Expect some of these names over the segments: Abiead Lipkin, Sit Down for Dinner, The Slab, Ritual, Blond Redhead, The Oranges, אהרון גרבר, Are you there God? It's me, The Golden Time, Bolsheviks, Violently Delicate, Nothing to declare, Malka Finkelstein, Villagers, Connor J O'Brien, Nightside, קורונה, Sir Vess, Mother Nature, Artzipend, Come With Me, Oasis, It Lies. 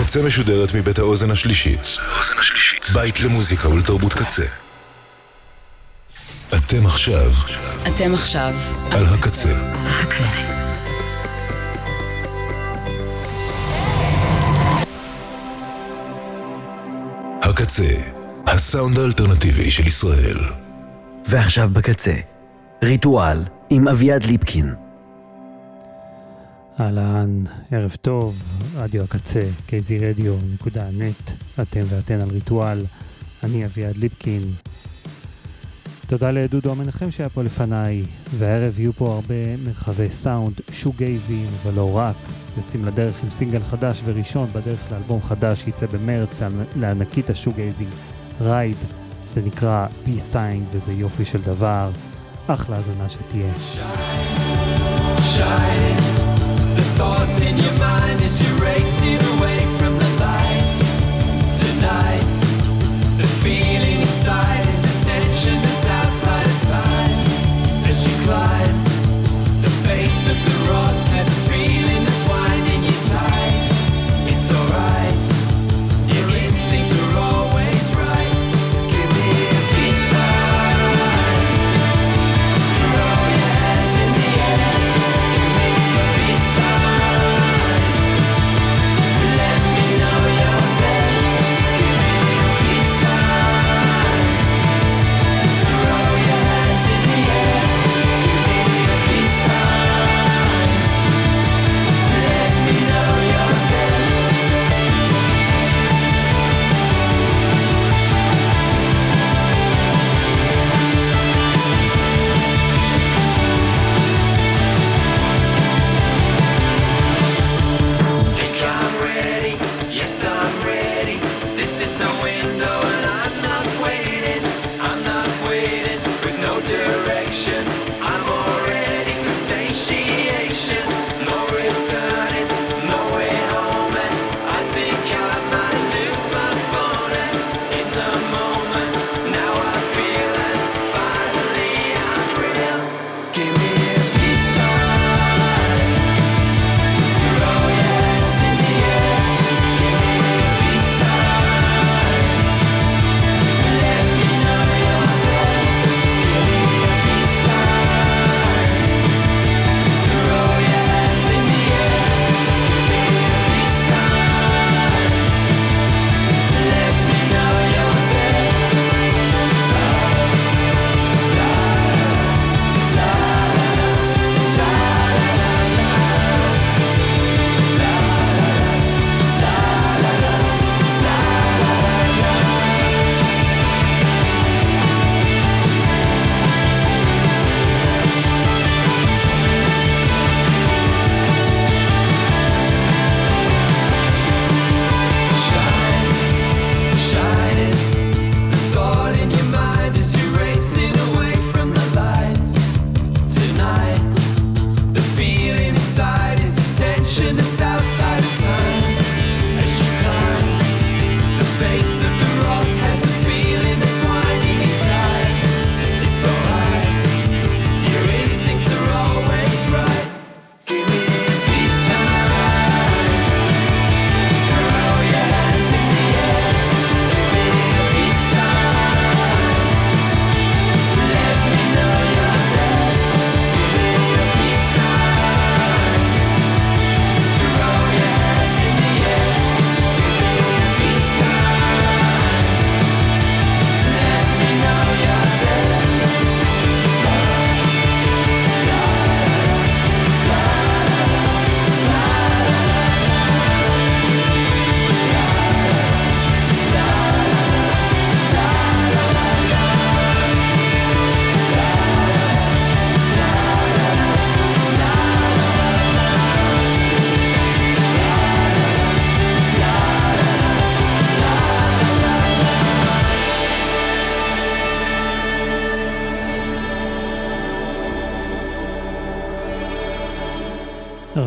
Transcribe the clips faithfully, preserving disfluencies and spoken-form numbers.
הקצה משודרת מבית האוזן השלישית. בית למוזיקה ולתרבות קצה. אתם עכשיו. אתם עכשיו. על הקצה. הקצה. הקצה. הסאונד האלטרנטיבי של ישראל. ועכשיו בקצה. ריטואל עם אביעד ליפקין. אהלן, ערב טוב, רדיו הקצה, קייזי רדיו נקודה נט, אתם ואתן על ריטואל, אני אביעד ליפקין. תודה לדודו מנחם שהיה פה לפניי, והערב יהיו פה הרבה מרחבי סאונד, שוגייזים, אבל לא רק. יוצאים לדרך עם סינגל חדש וראשון בדרך לאלבום חדש שייצא במרץ לענקית השוגייזים, Ride, זה נקרא By Saying, וזה יופי של דבר, אחלה הזנה שתהיה. Shine, shine. The thoughts in your mind as you're racing away from the light tonight. The feeling inside is the tension that's outside of time. As you climb the face of the rock, there's a feeling that's winding you tight. It's alright, your instincts are always right. Give me a peace sign. Throw your hands in the air.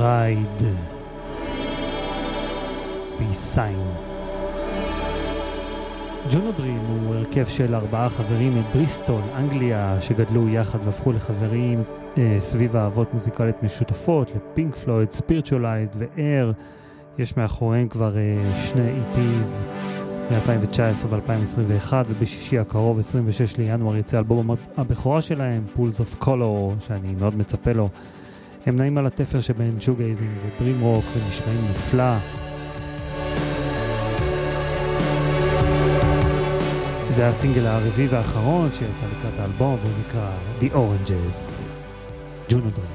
Ride By Saying. ג'ונו דרים הוא הרכב של ארבעה חברים מבריסטול, אנגליה, שגדלו יחד והפכו לחברים אה, סביב אהבות מוזיקלית משותפות לפינק פלויד, ספירצ'ואלייזד ואר. יש מאחוריהם כבר uh, שני E Ps מ-אלפיים תשע עשרה ו-אלפיים עשרים ואחת, ובשישי הקרוב עשרים ושישה לינואר יצא אלבום הבכורה שלהם, Pools of Color, שאני מאוד מצפה לו. הם נעים על התפר שבין ג'וגייזינג ודרים רוק ונשמעים נפלא. זה הסינגל הרביעי והאחרון שיצא לקראת האלבום, והוא נקרא The Oranges, ג'ונודון.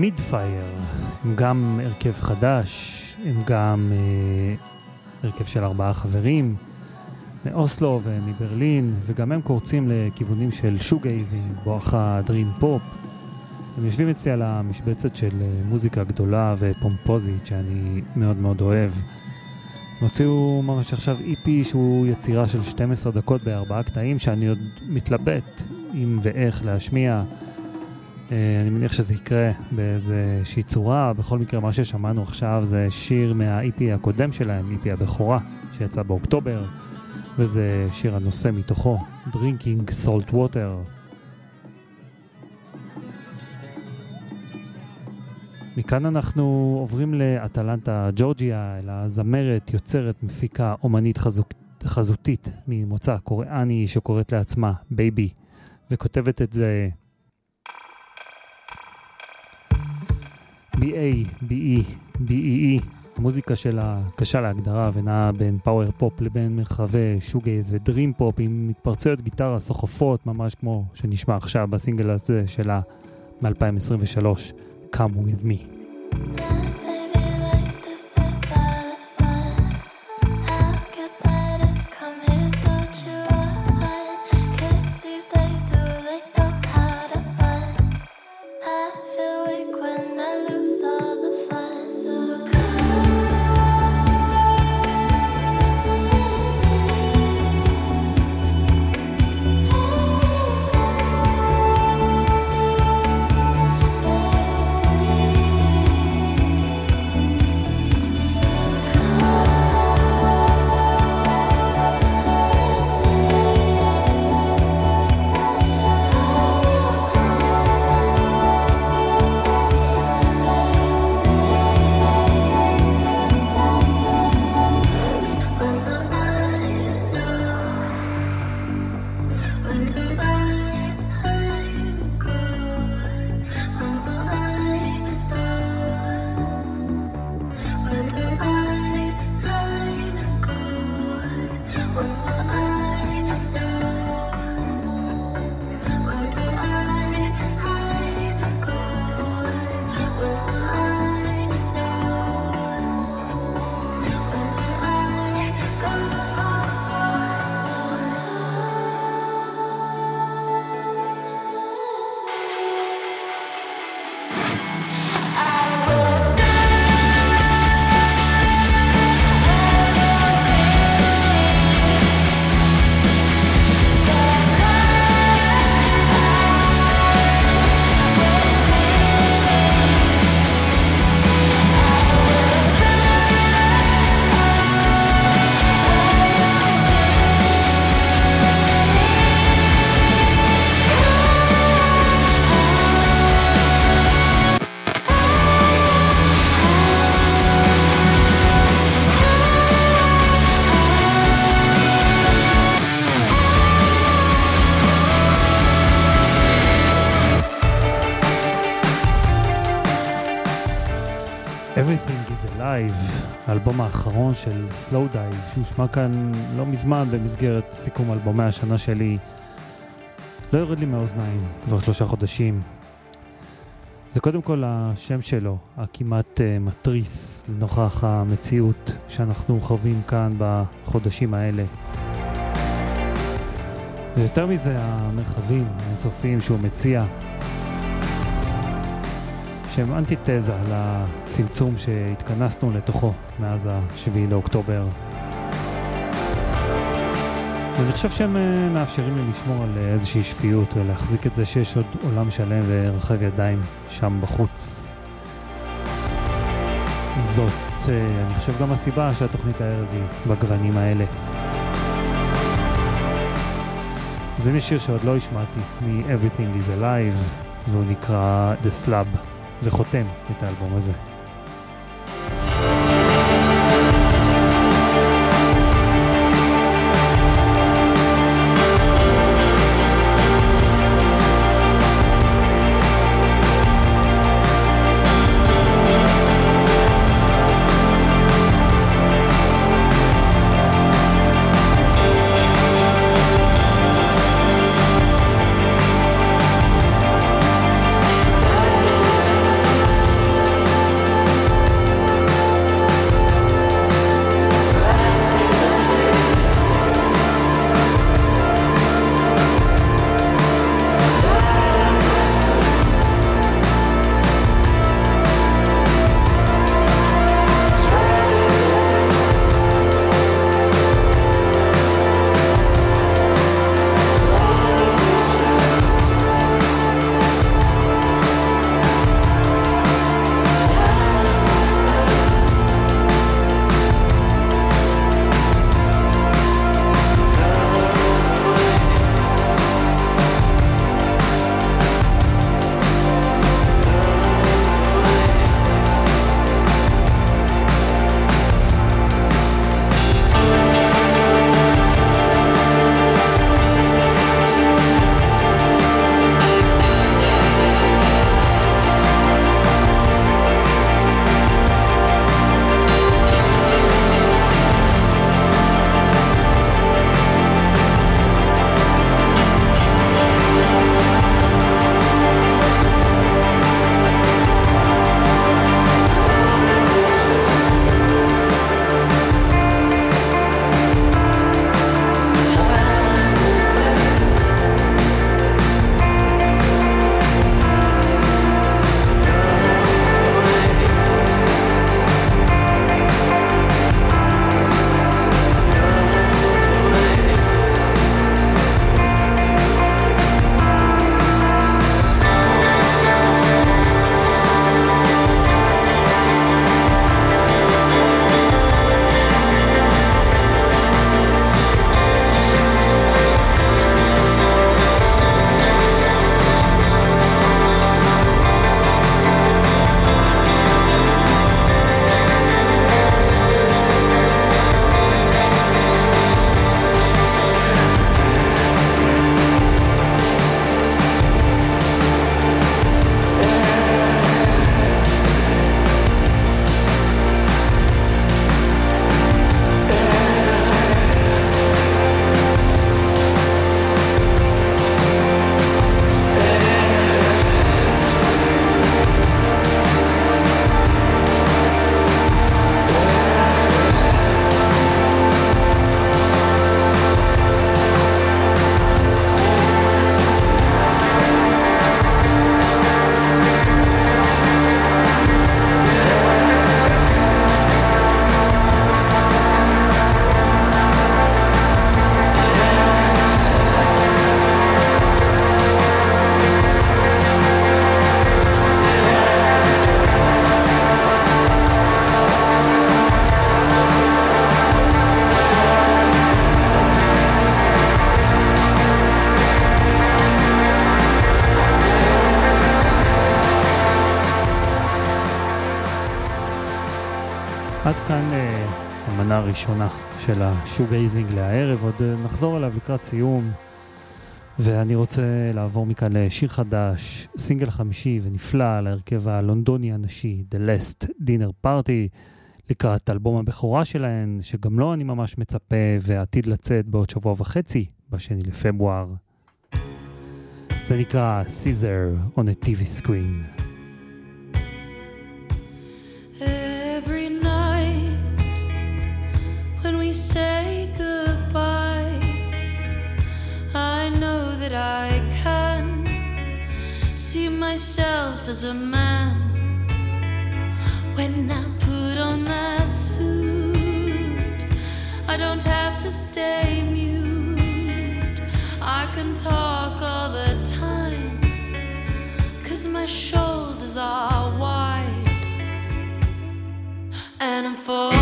מידפייר, הם גם הרכב חדש, הם גם uh, הרכב של ארבעה חברים מאוסלו ומברלין, וגם הם קורצים לכיוונים של שוגייזינג, בואכה דרים פופ. הם יושבים אצלי על המשבצת של מוזיקה גדולה ופומפוזית שאני מאוד מאוד אוהב. הם הוציאו ממש עכשיו איפי שהוא יצירה של שתים עשרה דקות בארבעה קטעים שאני עוד מתלבט אם ואיך להשמיע. אני מניח שזה יקרה באיזושהי צורה. בכל מקרה, מה ששמענו עכשיו זה שיר מהאיפי הקודם שלהם, איפי הבכורה, שיצא באוקטובר, וזה שיר הנושא מתוכו, Drinking Salt Water. מכאן אנחנו עוברים לאטלנטה, ג'ורג'יה, לזמרת, יוצרת, מפיקה, אומנית חזוק, חזותית ממוצא קוריאני שקוראת לעצמה בייבי, וכותבת את זה בי איי, בי אי, בי אי אי. המוזיקה שלה קשה להגדרה ונעה בין פאוור פופ לבין מרחבי שוגייז ודרים פופ, עם מתפרצויות גיטרה סוחפות, ממש כמו שנשמע עכשיו בסינגל הזה שלה מ-אלפיים עשרים ושלוש, Come With Me. האלבום האחרון של Slow Dive, שהושמע כאן לא מזמן במסגרת סיכום אלבומי השנה שלי, לא יורד לי מהאוזניים כבר שלושה חודשים. זה קודם כל השם שלו, הכמעט מטריס, לנוכח המציאות שאנחנו חווים כאן בחודשים האלה. ויותר מזה, המרחבים האינסופיים שהוא מציע, שהם אנטיתזה לצמצום שהתכנסנו לתוכו מאז השביעי לאוקטובר. ואני חושב שהם מאפשרים לי לשמור על איזושהי שפיות ולהחזיק את זה שיש עוד עולם שלם ורחב ידיים שם בחוץ. זאת, אני חושב, גם הסיבה שהתוכנית הערב היא בגוונים האלה. זה משיר שעוד לא השמעתי, מ-Everything is Alive, והוא נקרא The Slab, וחותם את האלבום הזה. המנה הראשונה של השוגייזינג להערב, עוד נחזור אליו לקראת סיום, ואני רוצה לעבור מכאן לשיר חדש, סינגל חמישי ונפלא להרכב הלונדוני הנשי, The Last Dinner Party, לקראת אלבום הבכורה שלהן, שגם לו אני ממש מצפה, ועתיד לצאת בעוד שבוע וחצי, בשני לפברואר. זה נקרא Caesar on a T V Screen. Say goodbye. I know that I can see myself as a man when I put on that suit. I don't have to stay mute. I can talk all the time 'cause my shoulders are wide and I'm falling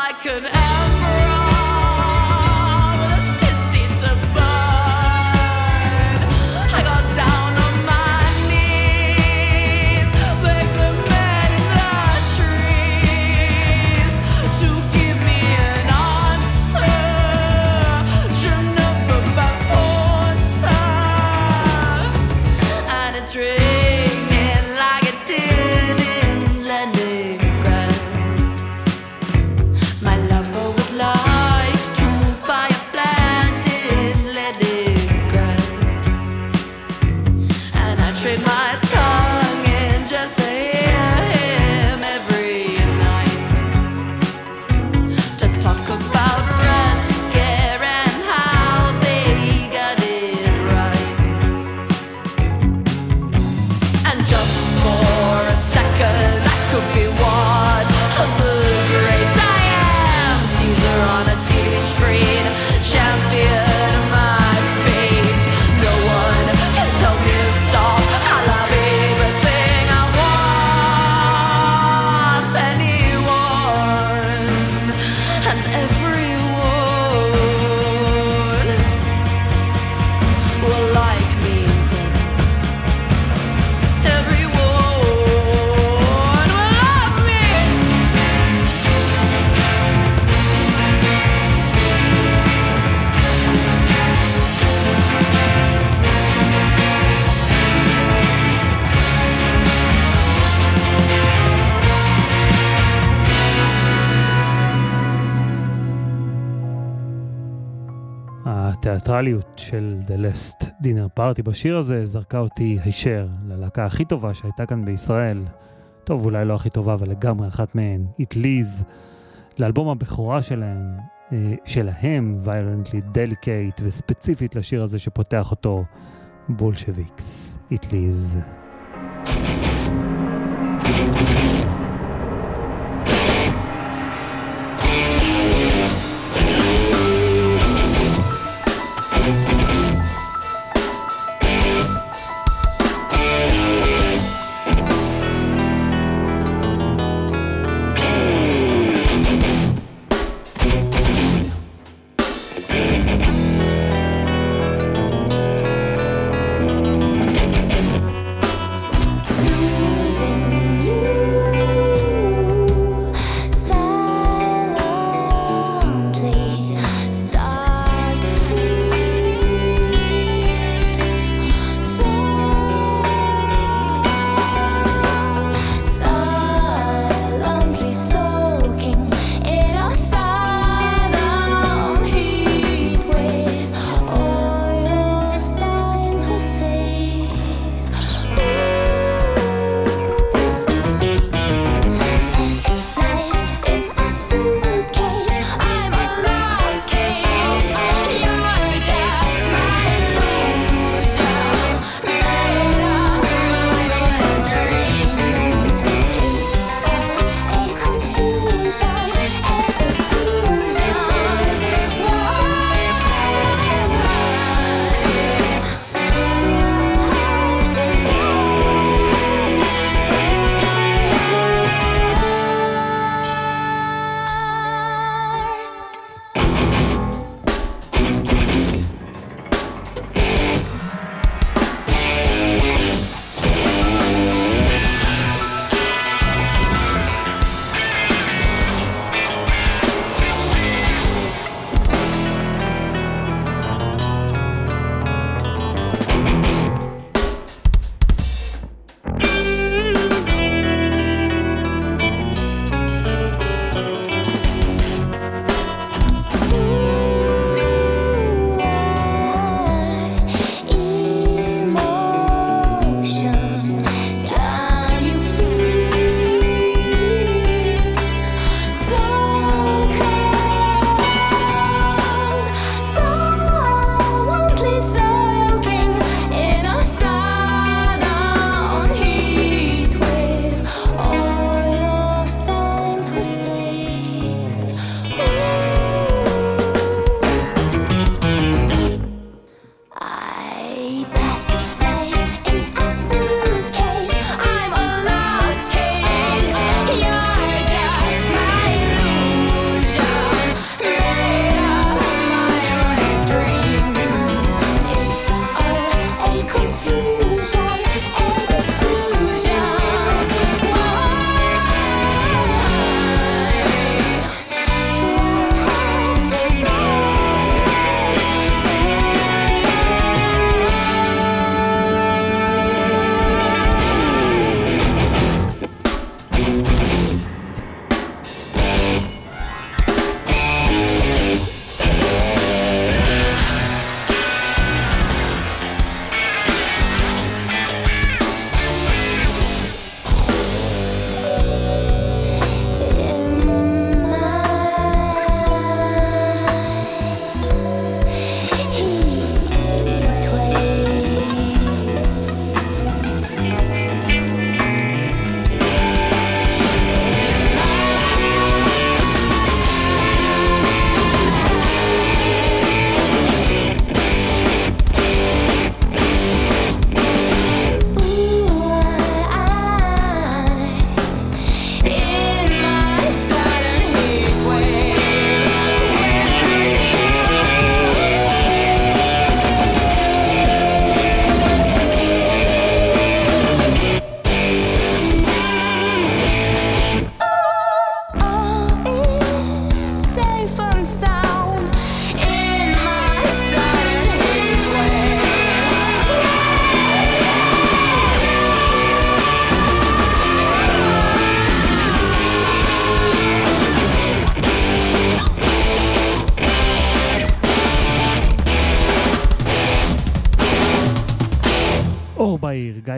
like התיאטרליות של The Last Dinner Party בשיר הזה זרקה אותי הישר ללהקה הכי טובה שהייתה כאן בישראל, טוב אולי לא הכי טובה אבל לגמרי אחת מהן, It Lies, לאלבום הבכורה שלהן, שלהם Violently Delicate, וספציפית לשיר הזה שפותח אותו, Bolsheviks, It Lies.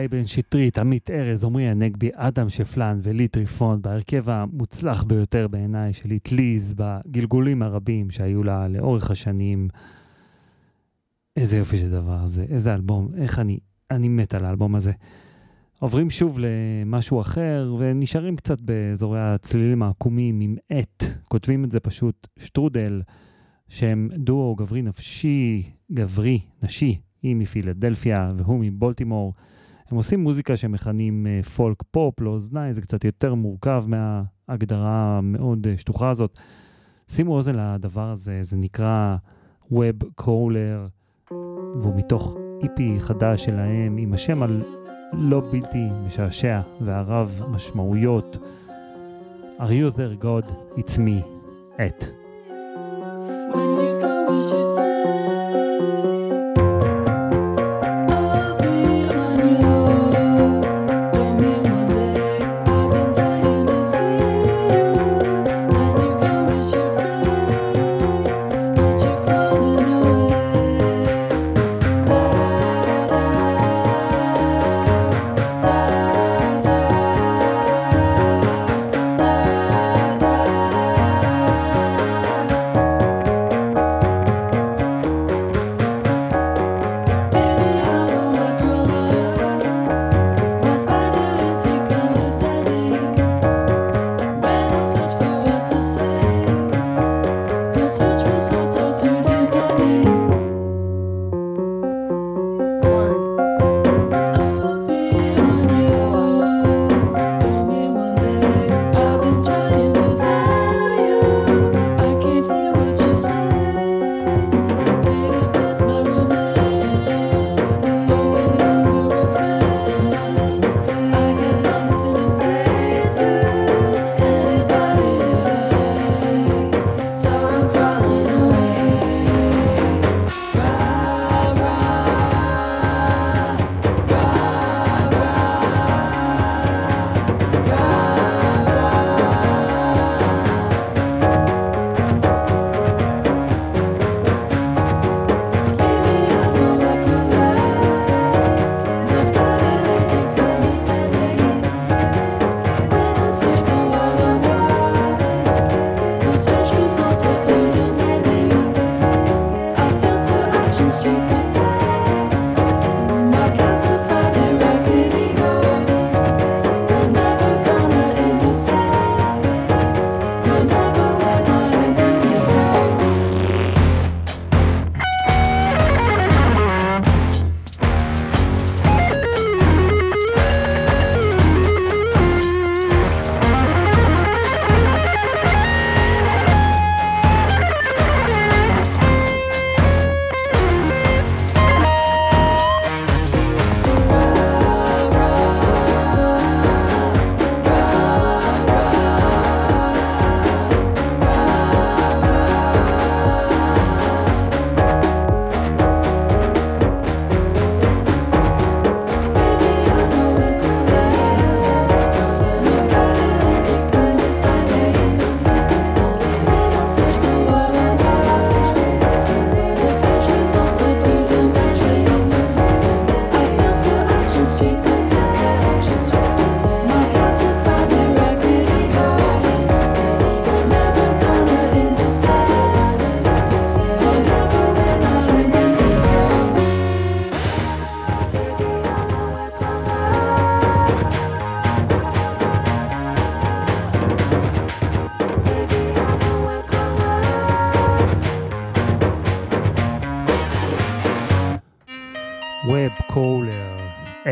בן שטרית, עמית ארז, עמרי הנגבי, אדם שפלן ולי טריפון בהרכב המוצלח ביותר בעיניי של It Lies בגלגולים הרבים שהיו לה לאורך השנים. איזה יופי של דבר זה, איזה אלבום, איך אני, אני מת על האלבום הזה. עוברים שוב למשהו אחר ונשארים קצת באזורי הצלילים העקומים עם עת, כותבים את זה פשוט שטרודל, שהם דואו גברי נפשי, גברי נשי, היא מפילדלפיה והוא מבולטימור. הם עושים מוזיקה שמכנים פולק פופ, לא אוזני, זה קצת יותר מורכב מההגדרה המאוד שטוחה הזאת. שימו אוזן לדבר הזה, זה נקרא Web Crawler, והוא מתוך איפי חדש שלהם, עם השם על לא בלתי משעשע והרב משמעויות. Are you there God? It's me, at. When you go we should stay.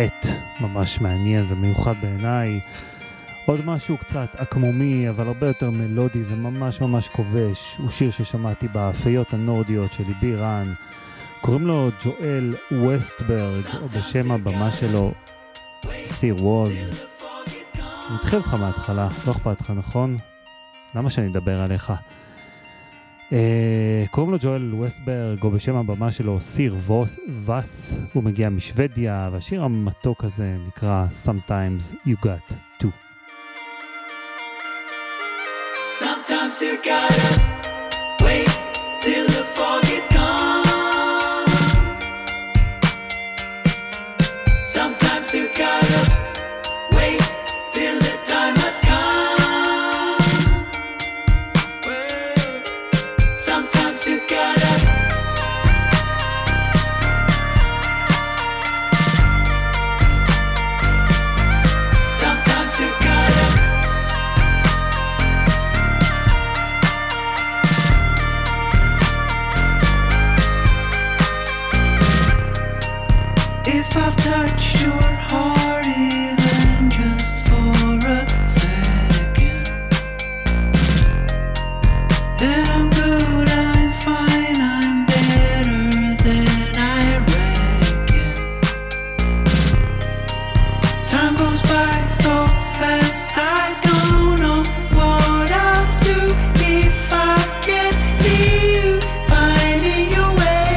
מראה ממש מעניין ומיוחד בעיניי. עוד משהו קצת עקמומי, אבל הרבה יותר מלודי וממש ממש כובש. הוא שיר ששמעתי באפיות הנורדיות של איבירן. קוראים לו ג'ואל וסטברג, או בשם הבמה שלו, סיר ווז. נתחיל אותך מההתחלה, לא אכפת לך, נכון? למה שאני אדבר עליך? קוראים לו ג'ואל וסטברג, או בשם הבמה שלו, סיר וס. הוא מגיע משוודיה, והשיר המתוק הזה נקרא Sometimes You Got To. Sometimes you gotta wait till the fog is gone. Sometimes you gotta wait till the time has come. Wait. Sometimes you gotta. If I've touched your heart even just for a second, then I'm good, I'm fine, I'm better than I reckon. Time goes by so fast, I don't know what I'll do if I can't see you finding your way.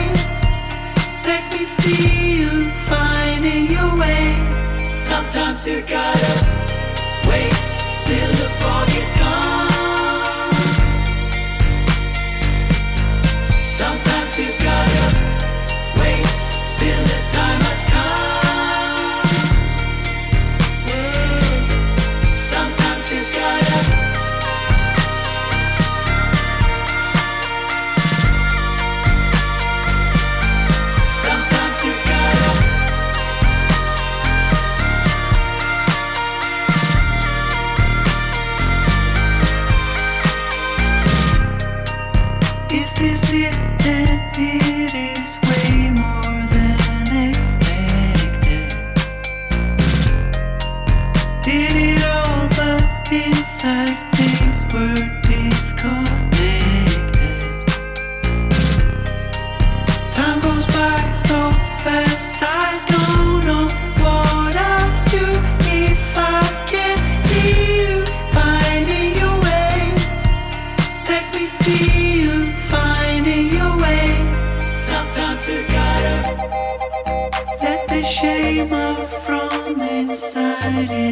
Let me see. Finding your way. Sometimes you gotta wait till the fog is gone. Sometimes you gotta wait till the time has come. Yeah. Sometimes you gotta.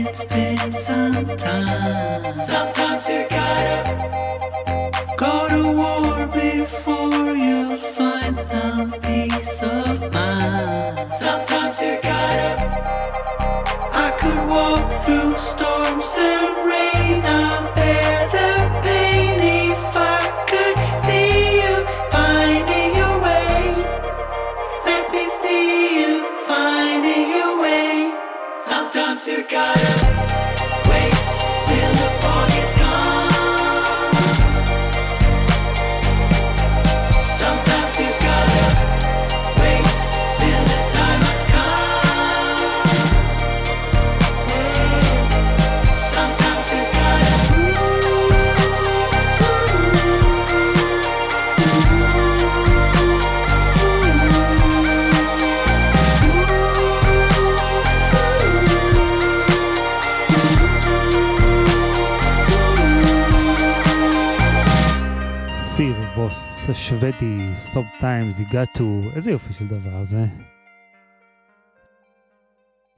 It's been some time. Sometimes you gotta go to war before you find some peace of mind. Sometimes you gotta. I could walk through storms and rain. I'll bear the pain if I could see you finding your way. Let me see you finding your way. Sometimes you gotta. השוודי, Sometimes You Got To. איזה יופי של דבר זה.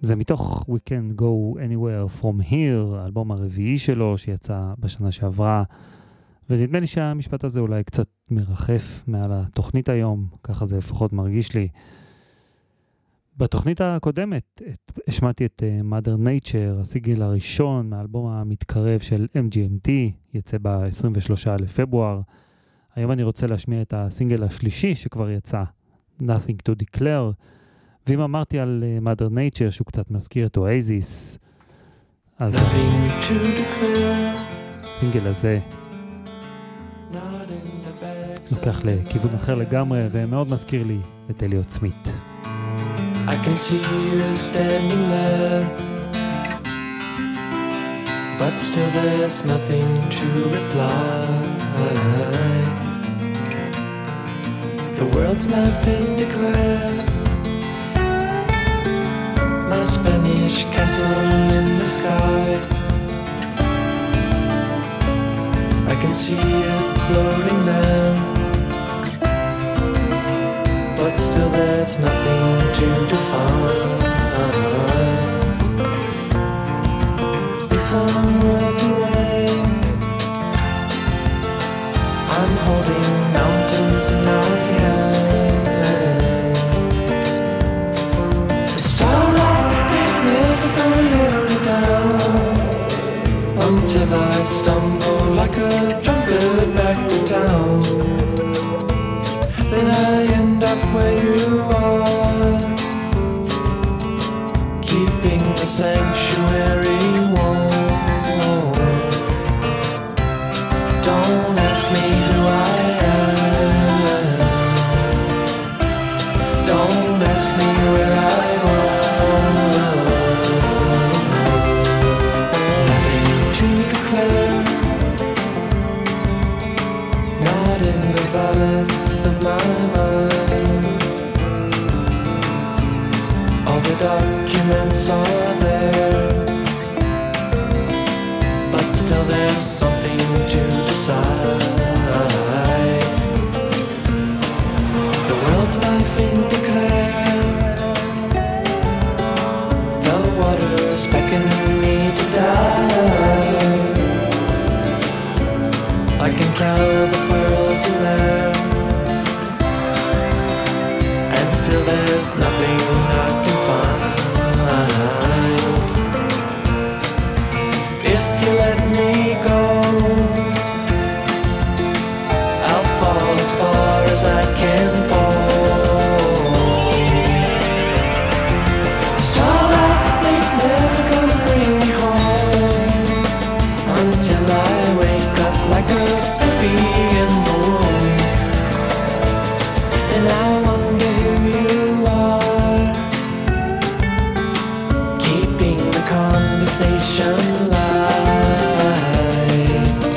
זה מתוך We Can Go Anywhere From Here, האלבום הרביעי שלו שיצא בשנה שעברה, ונדמה לי שהמשפט הזה אולי קצת מרחף מעל התוכנית היום, ככה זה לפחות מרגיש לי. בתוכנית הקודמת את, השמעתי את Mother Nature, הסיגל הראשון מהאלבום המתקרב של M G M T, יצא ב-עשרים ושלושה לפברואר. היום אני רוצה להשמיע את הסינגל השלישי שכבר יצא, Nothing to declare, ואם אמרתי על Mother Nature שהוא קצת מזכיר את Oasis, אז הסינגל הזה לוקח לכיוון אחר לגמרי, ומאוד מזכיר לי את אליוט סמית. I can see you standing there, but still there's nothing to reply. The world's my Findeclare, my Spanish castle in the sky. I can see it floating there, but still there's nothing to define. If I'm worlds away, I'm holding mountains in my hands. The starlight ain't never gonna let me down until I stumble like a drunkard back to town. Then I end up where you are, keeping the sanctuary warm. Don't ask me who I am, don't ask me where I was. Nothing to declare, in the palace of my mind. All the documents are there, but still there's something to decide. The world's my Findeclare, the waters beckon me to dive. I can tell the pearls in there, and still there's nothing I can find. If you let me go, I'll fall as far as I can fall. Starlight ain't never gonna bring me home until I like a baby in the womb. Then I wonder who you are, keeping the conversation light.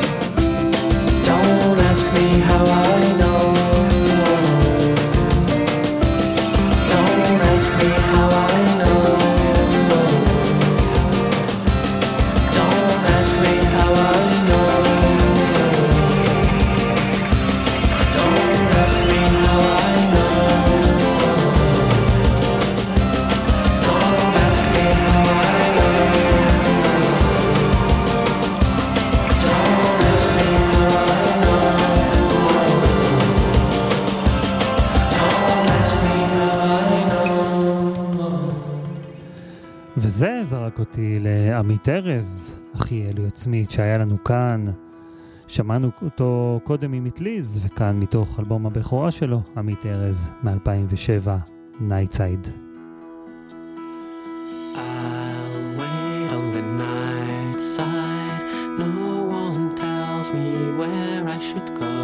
Don't ask me how I know, don't ask me how I know, don't ask me how I know. וזה זרק אותי לעמית ארז, אחי אלו עצמית, שהיה לנו כאן. שמענו אותו קודם עם It Lies, וכאן מתוך אלבום הבכורה שלו, עמית ארז, מ-אלפיים ושבע, Nightside. I'll wait on the night side, no one tells me where I should go.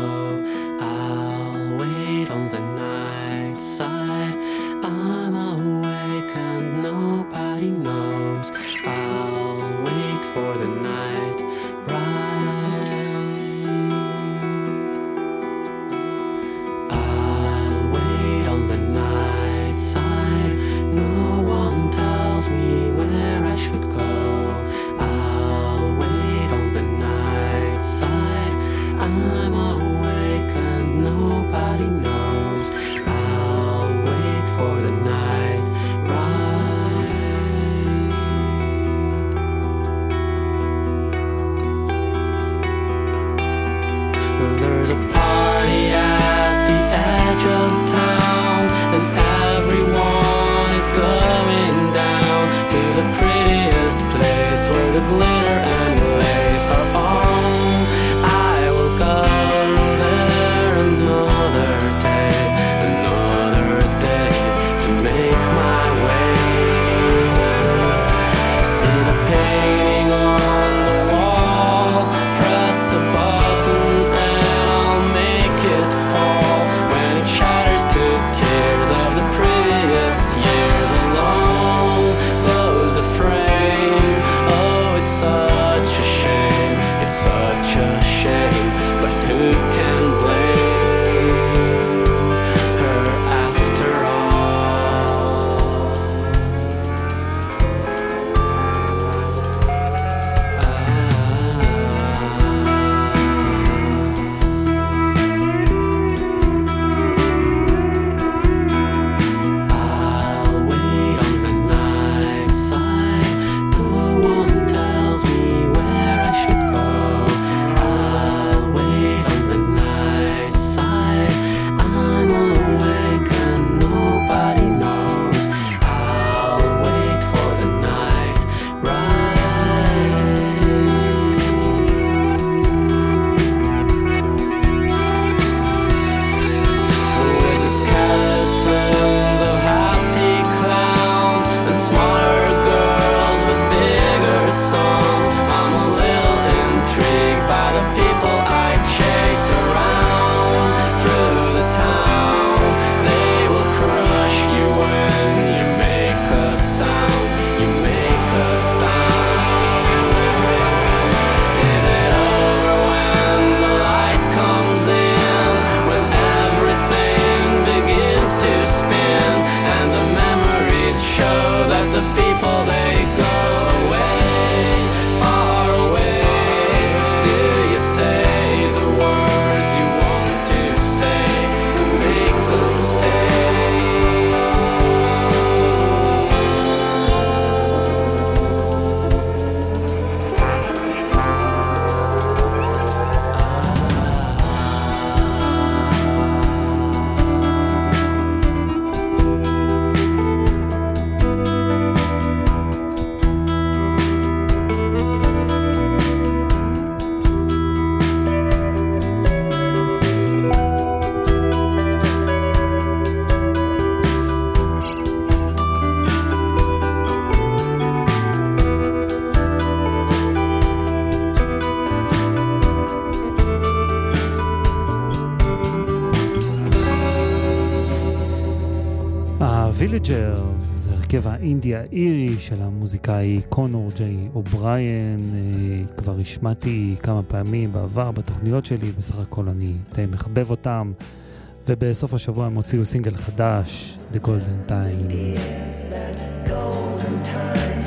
I'll wait on the night side, I'm awake and nobody knows. I'll wait for the night ride. To Villagers, הרכב האינדי האירי של המוזיקאי קונור ג'יי אובריין. כבר השמעתי כמה פעמים בעבר בתוכניות שלי, בסך הכל אני די מחבב אותם, ובסוף השבוע הם הוציאו סינגל חדש, The Golden Time. The Golden Time,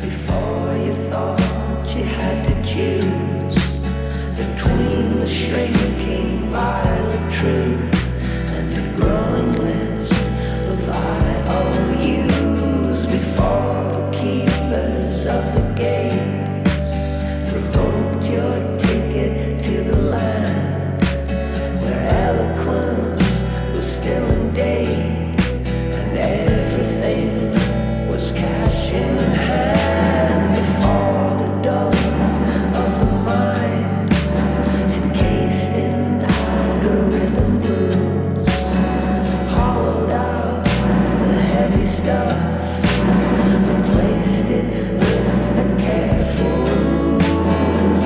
before you thought you had to choose between the shrinking violet truth and the growing list of I O U's before the keepers of the gate revoked your ticket to the land where eloquence was still in date and everything was cash in hand before the dawn of the mind encased in algorithm blues hollowed out the heavy stuff replaced it with the careful ooze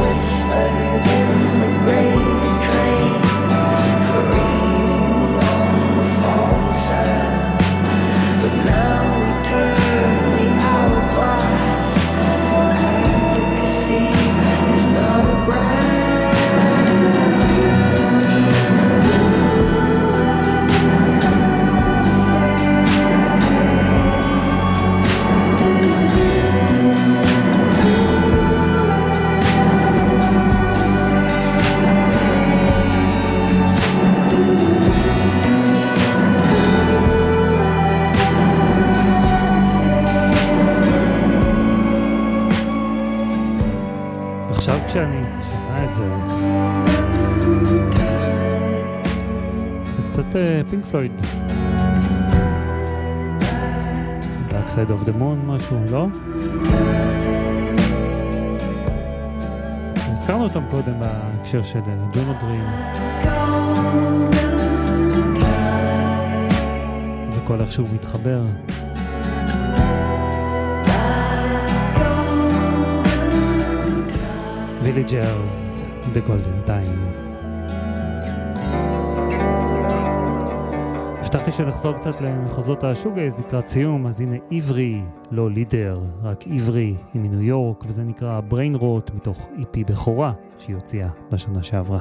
whispered in the gravy train careening on the falling sand but now we turn the hourglass for advocacy is not a brand. פינק פלויד, Dark Side of the Moon, משהו, לא? הזכרנו אותם קודם בהקשר של ג'ון אודרין. זה כל איך שהוא מתחבר. Villagers, The Golden Time. הבטחתי שנחזור קצת למחוזות השוגייז לקראת סיום, אז הנה עברי, לא לידר, רק עברי, היא מניו יורק, וזה נקרא Brainrot מתוך אי פי בכורה שהיא הוציאה בשנה שעברה.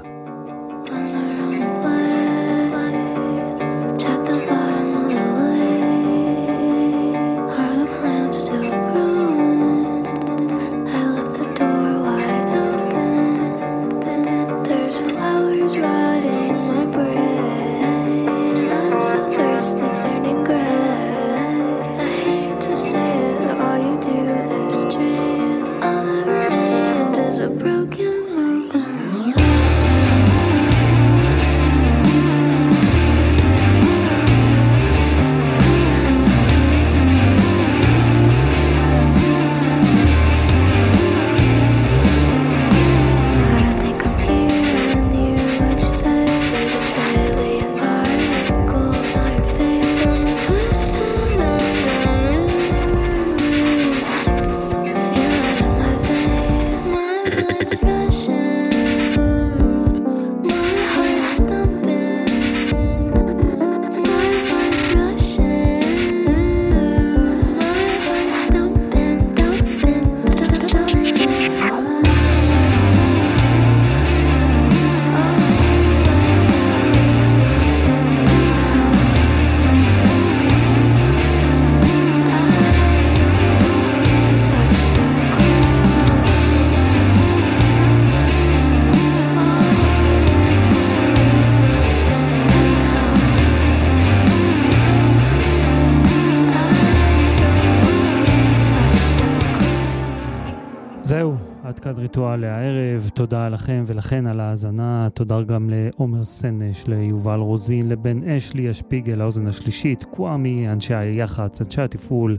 להקת ריטואל הערב, תודה לכם ולכן על ההאזנה, תודה גם לעומר סנש, ליובל רוזין, לבן אשלי, השפיגל, האוזן השלישית, קוואמי, אנשי היחץ, אנשי התפעול,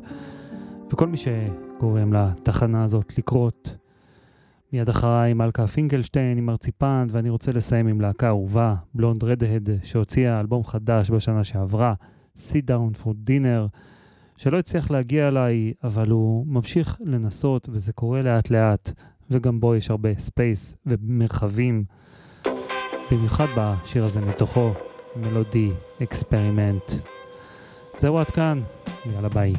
וכל מי שגורם לתחנה הזאת לקרות. מיד אחריי מלכה פינקלשטיין עם ארציפנד, ואני רוצה לסיים עם להקה אהובה, בלונד רדהד, שהוציאה אלבום חדש בשנה שעברה, Sit Down for Dinner, שלא הצליח להגיע אליי, אבל הוא ממשיך לנסות, וזה קורה לאט לאט, וגם בו יש הרבה ספייס ומרחבים, במיוחד בשיר הזה מתוכו, מלודי אקספרימנט. זהו, עד כאן, יאללה ביי.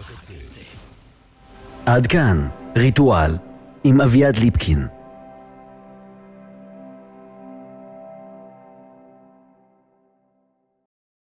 הקצה. עד כאן, ריטואל, עם אביעד ליפקין.